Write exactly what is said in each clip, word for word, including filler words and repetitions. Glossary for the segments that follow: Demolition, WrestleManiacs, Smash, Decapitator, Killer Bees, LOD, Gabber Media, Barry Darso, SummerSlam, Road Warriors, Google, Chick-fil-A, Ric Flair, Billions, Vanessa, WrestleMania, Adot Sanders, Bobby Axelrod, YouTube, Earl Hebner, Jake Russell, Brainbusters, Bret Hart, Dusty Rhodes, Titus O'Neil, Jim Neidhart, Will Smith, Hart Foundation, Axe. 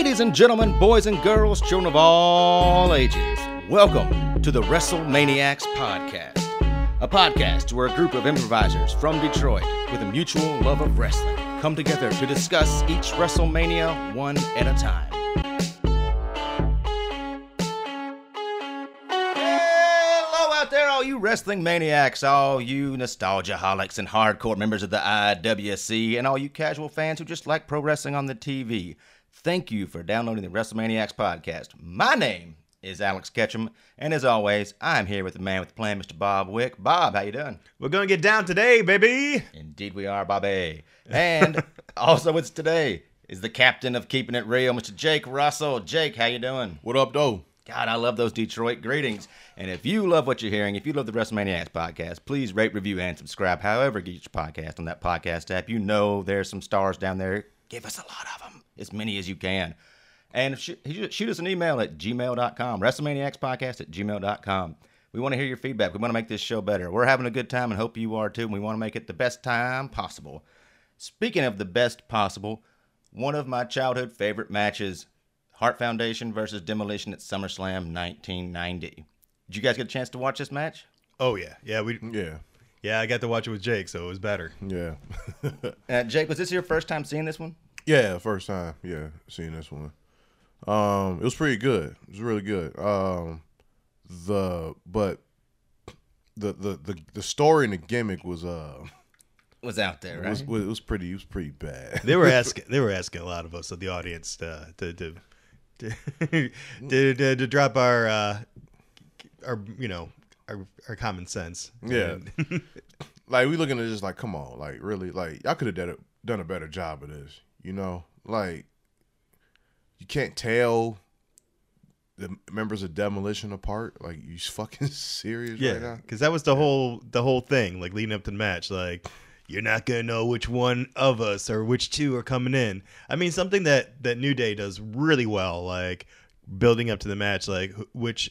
Ladies and gentlemen, boys and girls, children of all ages, welcome to the WrestleManiacs podcast, a podcast where a group of improvisers from Detroit with a mutual love of wrestling come together to discuss each WrestleMania one at a time. All you wrestling maniacs, all you nostalgiaholics and hardcore members of the I W C, and all you casual fans who just like pro wrestling on the T V, thank you for downloading the WrestleManiacs podcast. My name is Alex Ketchum, and as always, I'm here with the man with the plan, Mister Bob Wick. Bob, how you doing? We're going to get down today, baby. Indeed we are, Bobby. And also it's today is the captain of Keeping It Real, Mister Jake Russell. Jake, how you doing? What up, though? God, I love those Detroit greetings. And if you love what you're hearing, if you love the WrestleManiacs podcast, please rate, review, and subscribe. However, get your podcast on that podcast app. You know there's some stars down there. Give us a lot of them, as many as you can. And sh- shoot us an email at gmail dot com, WrestleManiacs podcast at gmail dot com. We want to hear your feedback. We want to make this show better. We're having a good time and hope you are too. And we want to make it the best time possible. Speaking of the best possible, one of my childhood favorite matches, Hart Foundation versus Demolition at SummerSlam nineteen ninety. Did you guys get a chance to watch this match? Oh, yeah. Yeah, we yeah. Yeah, I got to watch it with Jake, so it was better. Yeah. uh, Jake, was this your first time seeing this one? Yeah, first time, yeah, seeing this one. Um, it was pretty good. It was really good. Um, the but the the the, the story and the gimmick was uh was out there, right? It was, it was pretty it was pretty bad. They were asking they were asking a lot of us of the audience to to, to to, to, to, to drop our, uh, our, you know, our, our common sense. Yeah. Like, we looking at just like, come on, like, really, like, y'all could have done, done a better job of this, you know? Like, you can't tell the members of Demolition apart. Like, you fucking serious yeah, right now? Yeah, because that was the yeah. whole the whole thing, like, leading up to the match. Like, you're not going to know which one of us or which two are coming in. I mean, something that, that New Day does really well, like building up to the match, like which,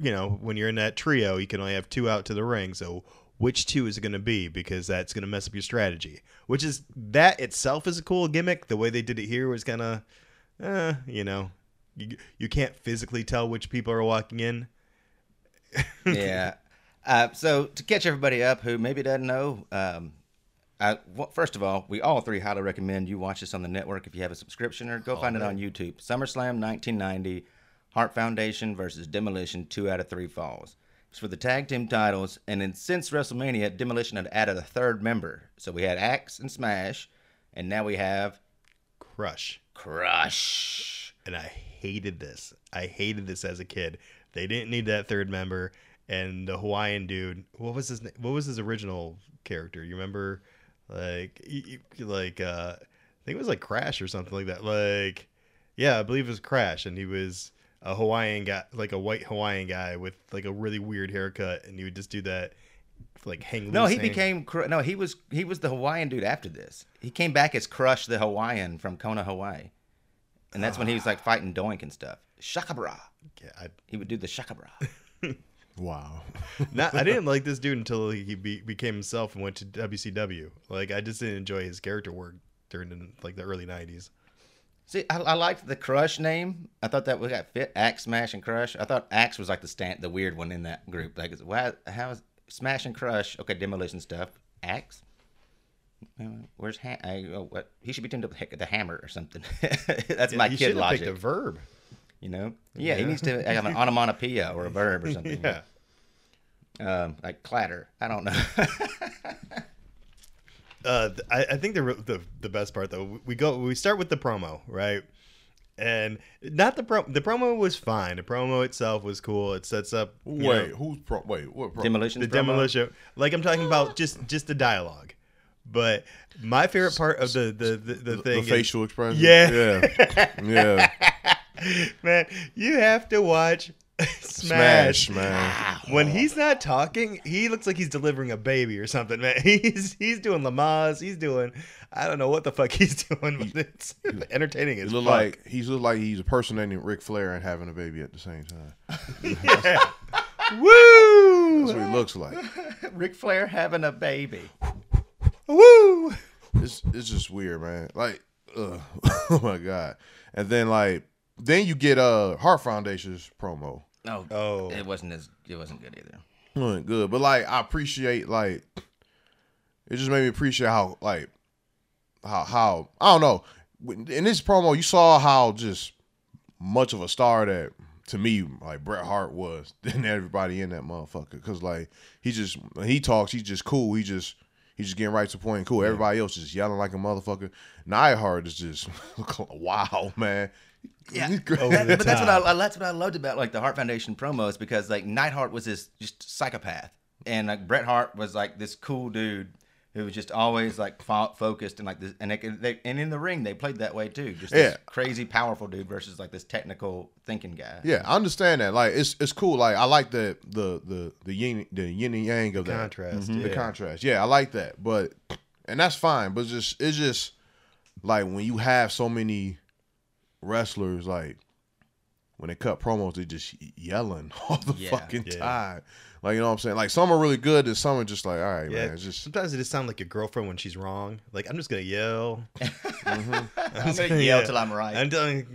you know, when you're in that trio, you can only have two out to the ring. So which two is it going to be? Because that's going to mess up your strategy, which is that itself is a cool gimmick. The way they did it here was kind of, eh, you know, you, you can't physically tell which people are walking in. Yeah. Uh, so to catch everybody up who maybe doesn't know, um, I, well, first of all, we all three highly recommend you watch this on the network if you have a subscription, or go oh, find man. it on YouTube. SummerSlam nineteen ninety, Hart Foundation versus Demolition, two out of three falls. It's for the tag team titles, and then since WrestleMania, Demolition had added a third member. So we had Axe and Smash, and now we have Crush. Crush. And I hated this. I hated this as a kid. They didn't need that third member, and the Hawaiian dude. What was his? What was his original character? You remember? Like, like, uh, I think it was like Crash or something like that. Like, yeah, I believe it was Crash, and he was a Hawaiian guy, like a white Hawaiian guy with like a really weird haircut, and he would just do that, like hang loose. No, he hang. became no, he was he was the Hawaiian dude after this. He came back as Crush the Hawaiian from Kona, Hawaii, and that's uh, when he was like fighting Doink and stuff. Shakabra. Yeah, I, he would do the Shakabra. Wow. Not, I didn't like this dude until he be, became himself and went to W C W. Like, I just didn't enjoy his character work during the, like the early nineties. See, I, I liked the Crush name. I thought that we got fit Axe, Smash, and Crush. I thought Axe was like the stand, the weird one in that group. Like, why? How is Smash and Crush? Okay, Demolition stuff. Axe. Where's ha- I, oh, what? He should be teamed up with the Hammer or something. That's yeah, my kid logic. He should have picked a verb. You know, yeah, yeah, he needs to have an onomatopoeia or a verb or something. Yeah, um, like clatter. I don't know. uh, I, I think the, the the best part though, we go we start with the promo, right? And not the pro. The promo was fine. The promo itself was cool. It sets up. Wait, know, who's pro? Wait, what? Promo? Demolition. The promo? Demolition. Like I'm talking about just just the dialogue. But my favorite part of the the the, the, the thing, the facial is, expression. Yeah, yeah, yeah. Man, you have to watch Smash. Smash, man. When he's not talking, he looks like he's delivering a baby or something, man. He's he's doing Lamaze. He's doing, I don't know what the fuck he's doing, but it's entertaining as fuck. Like, he looks like he's impersonating Ric Flair and having a baby at the same time. Yeah. Woo! That's what he looks like. Ric Flair having a baby. Woo! It's, it's just weird, man. Like, ugh. Oh my god. And then like then you get uh Hart Foundation's promo. Oh, oh, it wasn't as it wasn't good either. It wasn't good, but like I appreciate like it just made me appreciate how like how how I don't know. In this promo, you saw how just much of a star that to me like Bret Hart was than everybody in that motherfucker. Cause like he just when he talks, he's just cool. He just He's just getting right to the point and cool. Everybody yeah. else is yelling like a motherfucker. Neidhart is just wow, man. Yeah, that, but that's what I that's what I loved about like the Hart Foundation promos because like Neidhart was this just psychopath, and like Bret Hart was like this cool dude who was just always like fo focused and like this, and they, and in the ring they played that way too. Just this yeah. crazy powerful dude versus like this technical thinking guy. Yeah, I understand that. Like it's it's cool. Like I like the the the the yin the yin and yang of the contrast. Mm-hmm. yeah. The contrast. Yeah, I like that. But and that's fine. But it's just it's just like when you have so many wrestlers, like when they cut promos, they just yelling all the yeah, fucking yeah. time. Like, you know what I'm saying? Like, some are really good, and some are just like, all right, yeah, man. It's just... Sometimes it just sounds like your girlfriend when she's wrong. Like, I'm just going to yell. mm-hmm. I'm, I'm going to yell till I'm right. I'm, I'm going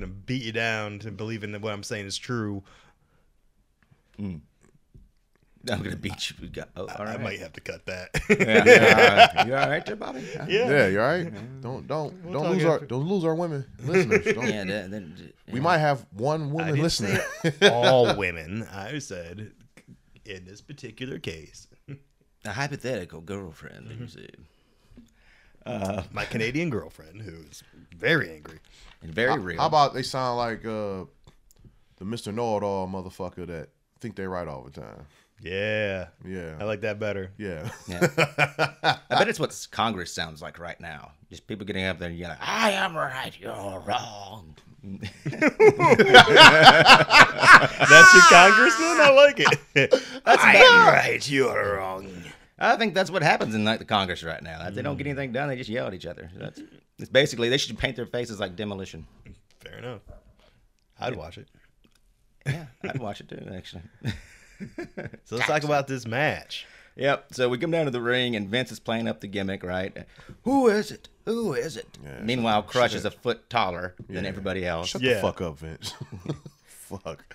to beat you down to believing that what I'm saying is true. Mm. I'm going to beat you. Oh, all I, right. I might have to cut that. yeah, yeah. You all right there, Bobby? Yeah. Yeah, you all right? Don't, don't, we'll don't, lose our, don't lose our women listeners. Don't. Yeah, that, that, yeah. We might have one woman listener. All women, I said... In this particular case, a hypothetical girlfriend, mm-hmm. you see. Uh, my Canadian girlfriend, who's very angry and very how, real. How about they sound like uh, the Mister Know-It-All motherfucker that think they right all the time? Yeah, yeah, I like that better. Yeah, yeah. I bet it's what Congress sounds like right now. Just people getting up there and yelling, "I am right, you're wrong." That's your congressman? I like it. That's I am right, you are wrong. I think that's what happens in like the Congress right now. They don't get anything done, they just yell at each other. That's it's basically they should paint their faces like Demolition. Fair enough. I'd watch it. Yeah, I'd watch it too, actually. So let's talk about this match. Yep. So we come down to the ring, and Vince is playing up the gimmick, right? Who is it? Who is it? Yeah, meanwhile, Crush shit. is a foot taller yeah. than everybody else. Shut yeah. the fuck up, Vince. Fuck.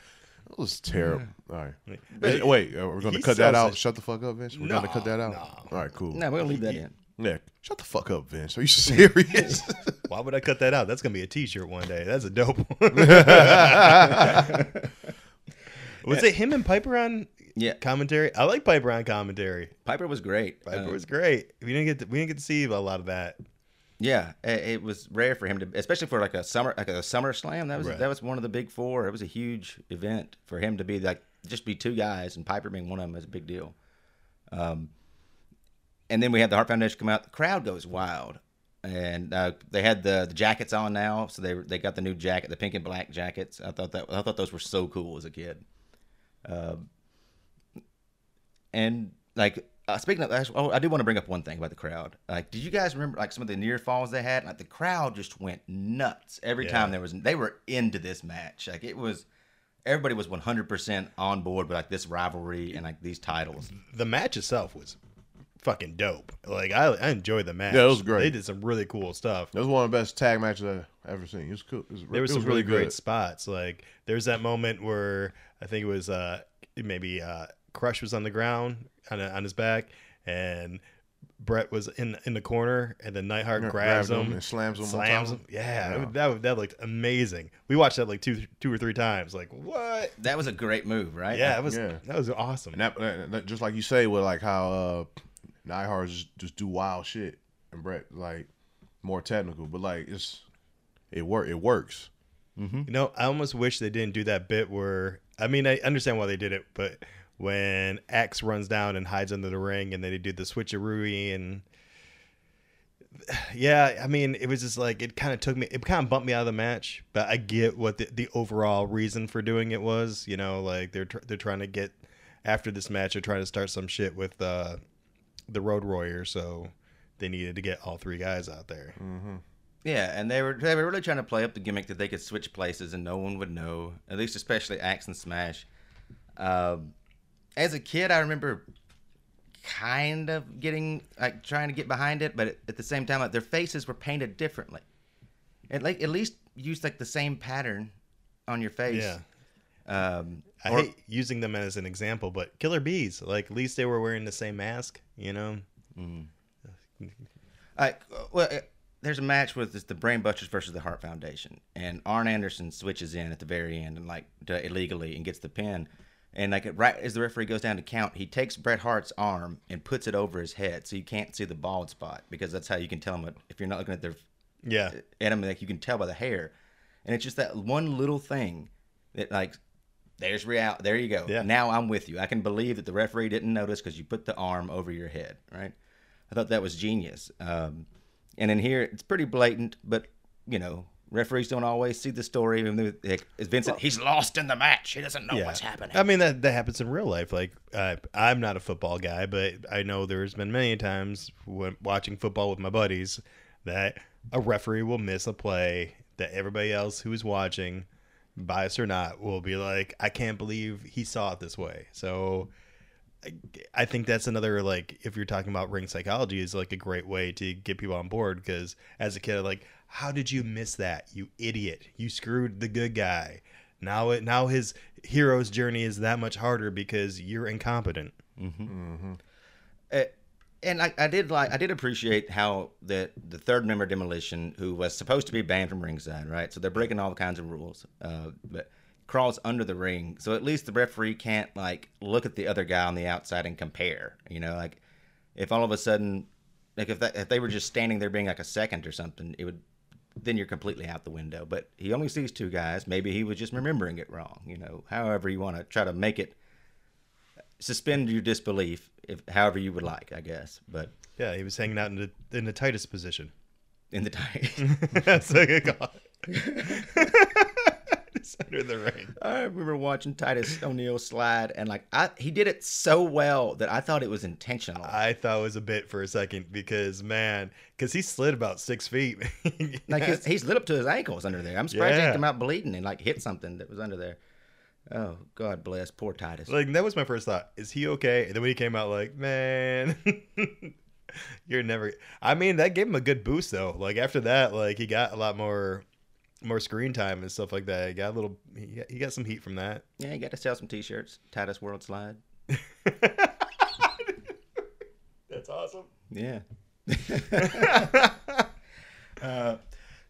That was terrible. Yeah. All right. But wait, we're going to cut that out. Like, shut the fuck up, Vince. We're nah, going to cut that out. Nah. All right, cool. No, nah, we're going to leave that in. Yeah. Shut the fuck up, Vince. Are you serious? Why would I cut that out? That's going to be a t-shirt one day. That's a dope one. Was it him and Piper on... Yeah, commentary. I like Piper on commentary. Piper was great. Piper um, was great. We didn't get to, we didn't get to see a lot of that. Yeah, it, it was rare for him to, especially for like a summer like a SummerSlam. That was right. that was one of the big four. It was a huge event for him to be like just be two guys, and Piper being one of them is a big deal. Um, and then we had the Hart Foundation come out. The crowd goes wild, and uh, they had the, the jackets on now, so they they got the new jacket, the pink and black jackets. I thought that I thought those were so cool as a kid. Uh, And like uh, speaking of, actually, oh, I do want to bring up one thing about the crowd. Like, did you guys remember like some of the near falls they had? Like the crowd just went nuts every yeah. time there was. They were into this match. Like it was, everybody was one hundred percent on board with like this rivalry and like these titles. The match itself was fucking dope. Like I, I enjoyed the match. Yeah, it was great. They did some really cool stuff. That was one of the best tag matches I've ever seen. It was cool. It was, there were some really great good. spots. Like there's that moment where I think it was uh maybe. uh Crush was on the ground on, a, on his back, and Bret was in in the corner, and then Neidhart yeah, grabs, grabs him, him and slams him. Slams him. Yeah, yeah. That, that looked amazing. We watched that like two two or three times. Like what? That was a great move, right? Yeah, that was yeah. that was awesome. And that, that, just like you say, with like how uh, Neidhart just, just do wild shit, and Bret like more technical, but like it's it work it works. Mm-hmm. You know, I almost wish they didn't do that bit where I mean I understand why they did it, but. When Axe runs down and hides under the ring, and then they do the switcheroo, and yeah, I mean, it was just like it kind of took me, it kind of bumped me out of the match. But I get what the, the overall reason for doing it was, you know, like they're tr they're trying to get after this match, they're trying to start some shit with uh, the Road Warriors, so they needed to get all three guys out there. Mm-hmm. Yeah, and they were they were really trying to play up the gimmick that they could switch places and no one would know, at least especially Axe and Smash. Um, As a kid, I remember kind of getting, like, trying to get behind it, but at the same time, like, their faces were painted differently. At, like, at least use, like, the same pattern on your face. Yeah. Um, I or, hate using them as an example, but Killer Bees, like, at least they were wearing the same mask, you know? Mm. uh, well, uh, there's a match with this, the Brainbusters versus the Hart Foundation, and Arn Anderson switches in at the very end and, like, to, illegally and gets the pin. And, like, right as the referee goes down to count, he takes Bret Hart's arm and puts it over his head so you can't see the bald spot, because that's how you can tell them, if you're not looking at their yeah at them, like, you can tell by the hair. And it's just that one little thing that, like, there's reality. There you go. Yeah. Now I'm with you. I can believe that the referee didn't notice because you put the arm over your head, right? I thought that was genius. Um, and in here, it's pretty blatant, but, you know, referees don't always see the story. It's Vincent, well, he's lost in the match. He doesn't know yeah. what's happening. I mean, that, that happens in real life. Like, uh, I'm not a football guy, but I know there's been many times when watching football with my buddies that a referee will miss a play that everybody else who is watching, biased or not, will be like, I can't believe he saw it this way. So I, I think that's another, like, if you're talking about ring psychology, is like a great way to get people on board, because as a kid, like, how did you miss that, you idiot? You screwed the good guy. Now it now his hero's journey is that much harder because you're incompetent. Mm-hmm. Mm-hmm. Uh, and I, I did like I did appreciate how the the third member, Demolition, who was supposed to be banned from ringside, right? So they're breaking all kinds of rules, uh, but crawls under the ring. So at least the referee can't, like, look at the other guy on the outside and compare. You know, like, if all of a sudden, like, if that, if they were just standing there being like a second or something, it would, then you're completely out the window. But he only sees two guys. Maybe he was just remembering it wrong. You know, however you want to try to make it, suspend your disbelief. If, however you would like, I guess. But yeah, he was hanging out in the in the Titus position. In the Titus. That's like a god. Just under the ring. I remember watching Titus O'Neil slide, and like I, he did it so well that I thought it was intentional. I thought it was a bit for a second, because man, because he slid about six feet. Yes. Like his, he slid up to his ankles under there. I'm surprised yeah. he didn't come out bleeding and like hit something that was under there. Oh, God bless. Poor Titus. Like, that was my first thought. Is he okay? And then when he came out, like, man, you're never. I mean, that gave him a good boost, though. Like, after that, like, he got a lot more more screen time and stuff like that. He got a little, he got, he got some heat from that. Yeah, he got to sell some T-shirts. Titus World Slide. That's awesome. Yeah. uh,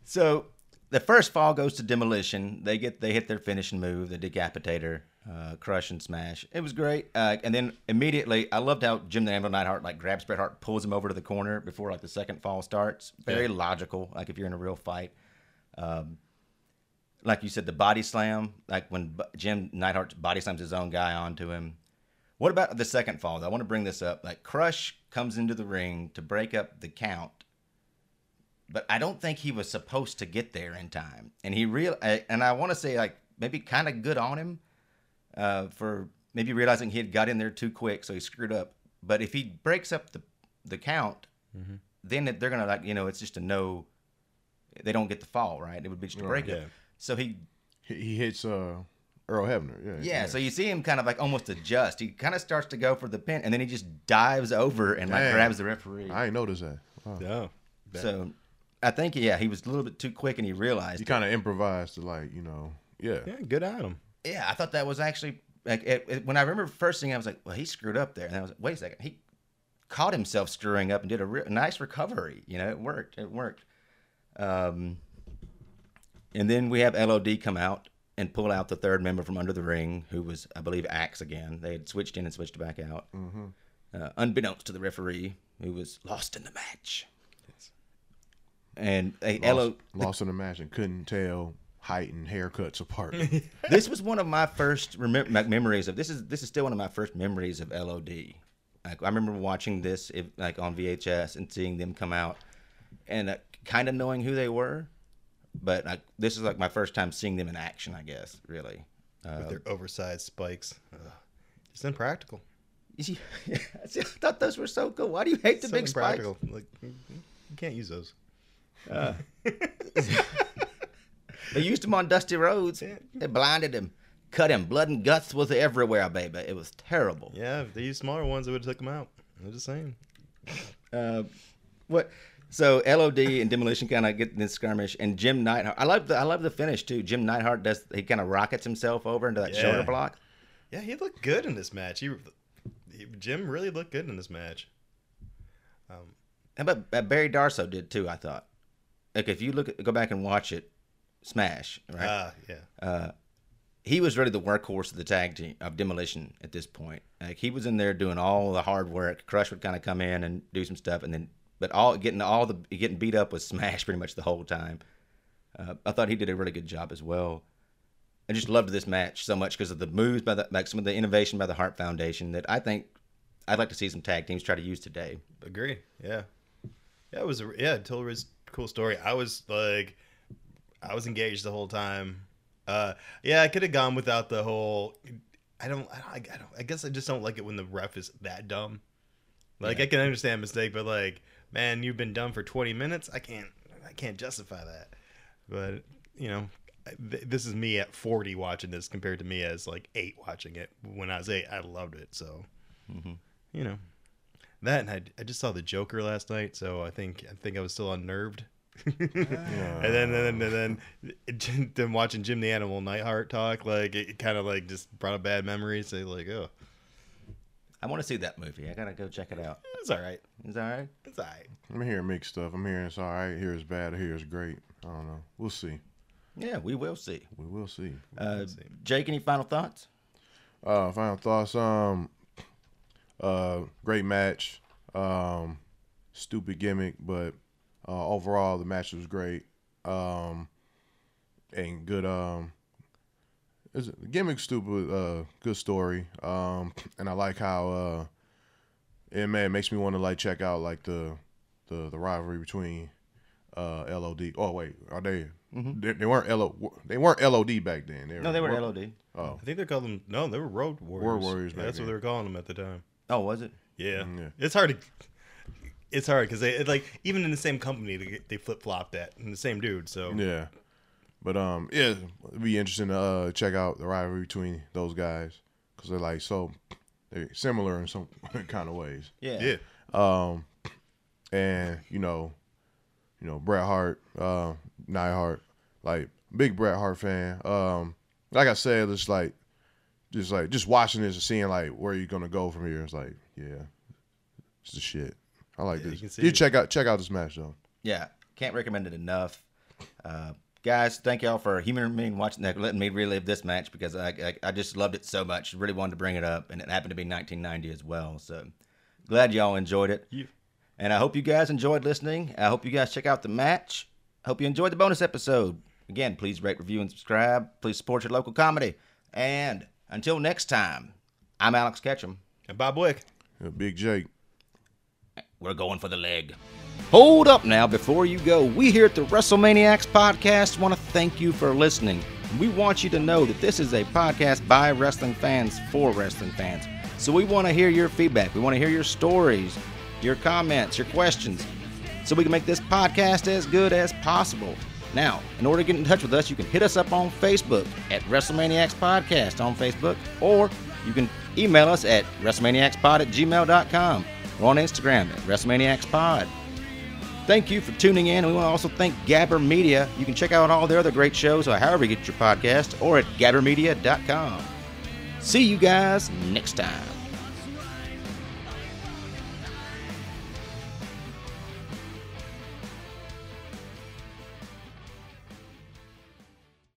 so... The first fall goes to Demolition. They get they hit their finishing move, the decapitator, uh, Crush and Smash. It was great. Uh, and then immediately, I loved how Jim Neidhart like grabs Bret Hart, pulls him over to the corner before like the second fall starts. Very yeah. logical. Like if you're in a real fight, um, like you said, the body slam. Like when B Jim Neidhart body slams his own guy onto him. What about the second fall? I want to bring this up. Like Crush comes into the ring to break up the count. But I don't think he was supposed to get there in time, and he real and I want to say like maybe kind of good on him uh, for maybe realizing he had got in there too quick, so he screwed up. But if he breaks up the the count, mm-hmm. then they're gonna like you know it's just a no, they don't get the fall right. It would be just a oh, break yeah. up. So he he hits uh, Earl Hebner. Yeah, yeah. Yeah. So you see him kind of like almost adjust. He kind of starts to go for the pin, and then he just dives over and like Dang. grabs the referee. I ain't noticed that. Wow. No. Bad. So. I think, yeah, he was a little bit too quick, and he realized. He kind of improvised to, like, you know, yeah. Yeah, good item. Yeah, I thought that was actually, like, it, it, when I remember first thing, I was like, well, he screwed up there. And I was like, wait a second. He caught himself screwing up and did a re nice recovery. You know, it worked. It worked. Um, and then we have L O D come out and pull out the third member from under the ring, who was, I believe, Axe again. They had switched in and switched back out. Mm-hmm. uh, unbeknownst to the referee, who was lost in the match. And hey, lost, L O lost in the match and couldn't tell height and haircuts apart. This was one of my first remem my memories of this is this is still one of my first memories of L O D. Like I remember watching this if, like on V H S and seeing them come out and uh, kind of knowing who they were, but like this is like my first time seeing them in action. I guess really uh, with their oversized spikes, Ugh. It's impractical. Yeah, I thought those were so cool. Why do you hate the so big spikes? Like you can't use those. Uh, they used him on Dusty Rhodes. They blinded him, cut him. Blood and guts was everywhere, baby. It was terrible. Yeah, if they used smaller ones, it would have took him out. I'm just saying. Uh, what? So L O D and Demolition kind of get in this skirmish, and Jim Neidhart. I love the I love the finish too. Jim Neidhart does. He kind of rockets himself over into that yeah. shoulder block. Yeah, he looked good in this match. He, he Jim really looked good in this match. Um, and but, but Barry Darso did too. I thought. Like if you look, at, go back and watch it, Smash. Right. Uh, yeah. Uh, he was really the workhorse of the tag team of Demolition at this point. Like he was in there doing all the hard work. Crush would kind of come in and do some stuff, and then. But all getting all the getting beat up was Smash pretty much the whole time. Uh, I thought he did a really good job as well. I just loved this match so much because of the moves by the like some of the innovation by the Hart Foundation that I think I'd like to see some tag teams try to use today. Agree, yeah, yeah. It was a, yeah, totally was a cool story. I was like, I was engaged the whole time. Uh, yeah, I could have gone without the whole. I don't, I don't, I don't. I guess I just don't like it when the ref is that dumb. Like yeah. I can understand mistake, but like. Man, you've been dumb for twenty minutes. I can't, I can't justify that. But you know, th this is me at forty watching this compared to me as like eight watching it. When I was eight, I loved it. So, mm-hmm. you know, that and I, I just saw the Joker last night. So I think, I think I was still unnerved. oh. And then, and then, and then, then watching Jim the Animal Neidhart talk, like it kind of like just brought up bad memories. So like, oh. I want to see that movie. I gotta go check it out. It's all right. It's all right. It's all right. I'm hearing mixed stuff. I'm hearing it's all right. Here is bad. Here is great. I don't know. We'll see. Yeah, we will see. We will see. Uh, Jake, any final thoughts? Uh, final thoughts. Um, uh, great match. Um, stupid gimmick, but uh, overall the match was great. Um, and good. Um. It's a gimmick stupid, uh, good story, um, and I like how uh, it man it makes me want to like check out like the the, the rivalry between uh, L O D. Oh wait, are they? Mm-hmm. they? They weren't L O. They weren't L O D back then. They were, no, they were what, L O D. Oh, I think they called them. No, they were Road Warriors. Road Warriors. Back yeah, that's then. What they were calling them at the time. Oh, was it? Yeah, yeah. It's hard to. It's hard because they like even in the same company they, they flip flopped that and the same dude. So yeah. But um, yeah, it'd be interesting to uh, check out the rivalry between those guys because they're like so they're similar in some kind of ways. Yeah. Yeah. Um, and you know, you know, Bret Hart, uh, Neidhart, like big Bret Hart fan. Um, like I said, it's like just like just watching this and seeing like where you're gonna go from here. It's like yeah, it's the shit. I like yeah, this. You, you check out check out this match though. Yeah, can't recommend it enough. Uh, Guys, thank y'all for humoring me and watching that, letting me relive this match because I, I I just loved it so much. Really wanted to bring it up, and it happened to be nineteen ninety as well. So glad y'all enjoyed it, yeah. And I hope you guys enjoyed listening. I hope you guys check out the match. Hope you enjoyed the bonus episode. Again, please rate, review, and subscribe. Please support your local comedy. And until next time, I'm Alex Ketchum and Bob Wick, and Big Jake. We're going for the leg. Hold up now before you go. We here at the WrestleManiacs podcast want to thank you for listening. We want you to know that this is a podcast by wrestling fans for wrestling fans. So we want to hear your feedback. We want to hear your stories, your comments, your questions, so we can make this podcast as good as possible. Now, in order to get in touch with us, you can hit us up on Facebook at WrestleManiacs Podcast on Facebook, or you can email us at WrestleManiacsPod at gmail dot com. We're on Instagram at WrestleManiacsPod. Thank you for tuning in. We want to also thank Gabber Media. You can check out all their other great shows, or however you get your podcast, or at gabber media dot com. See you guys next time.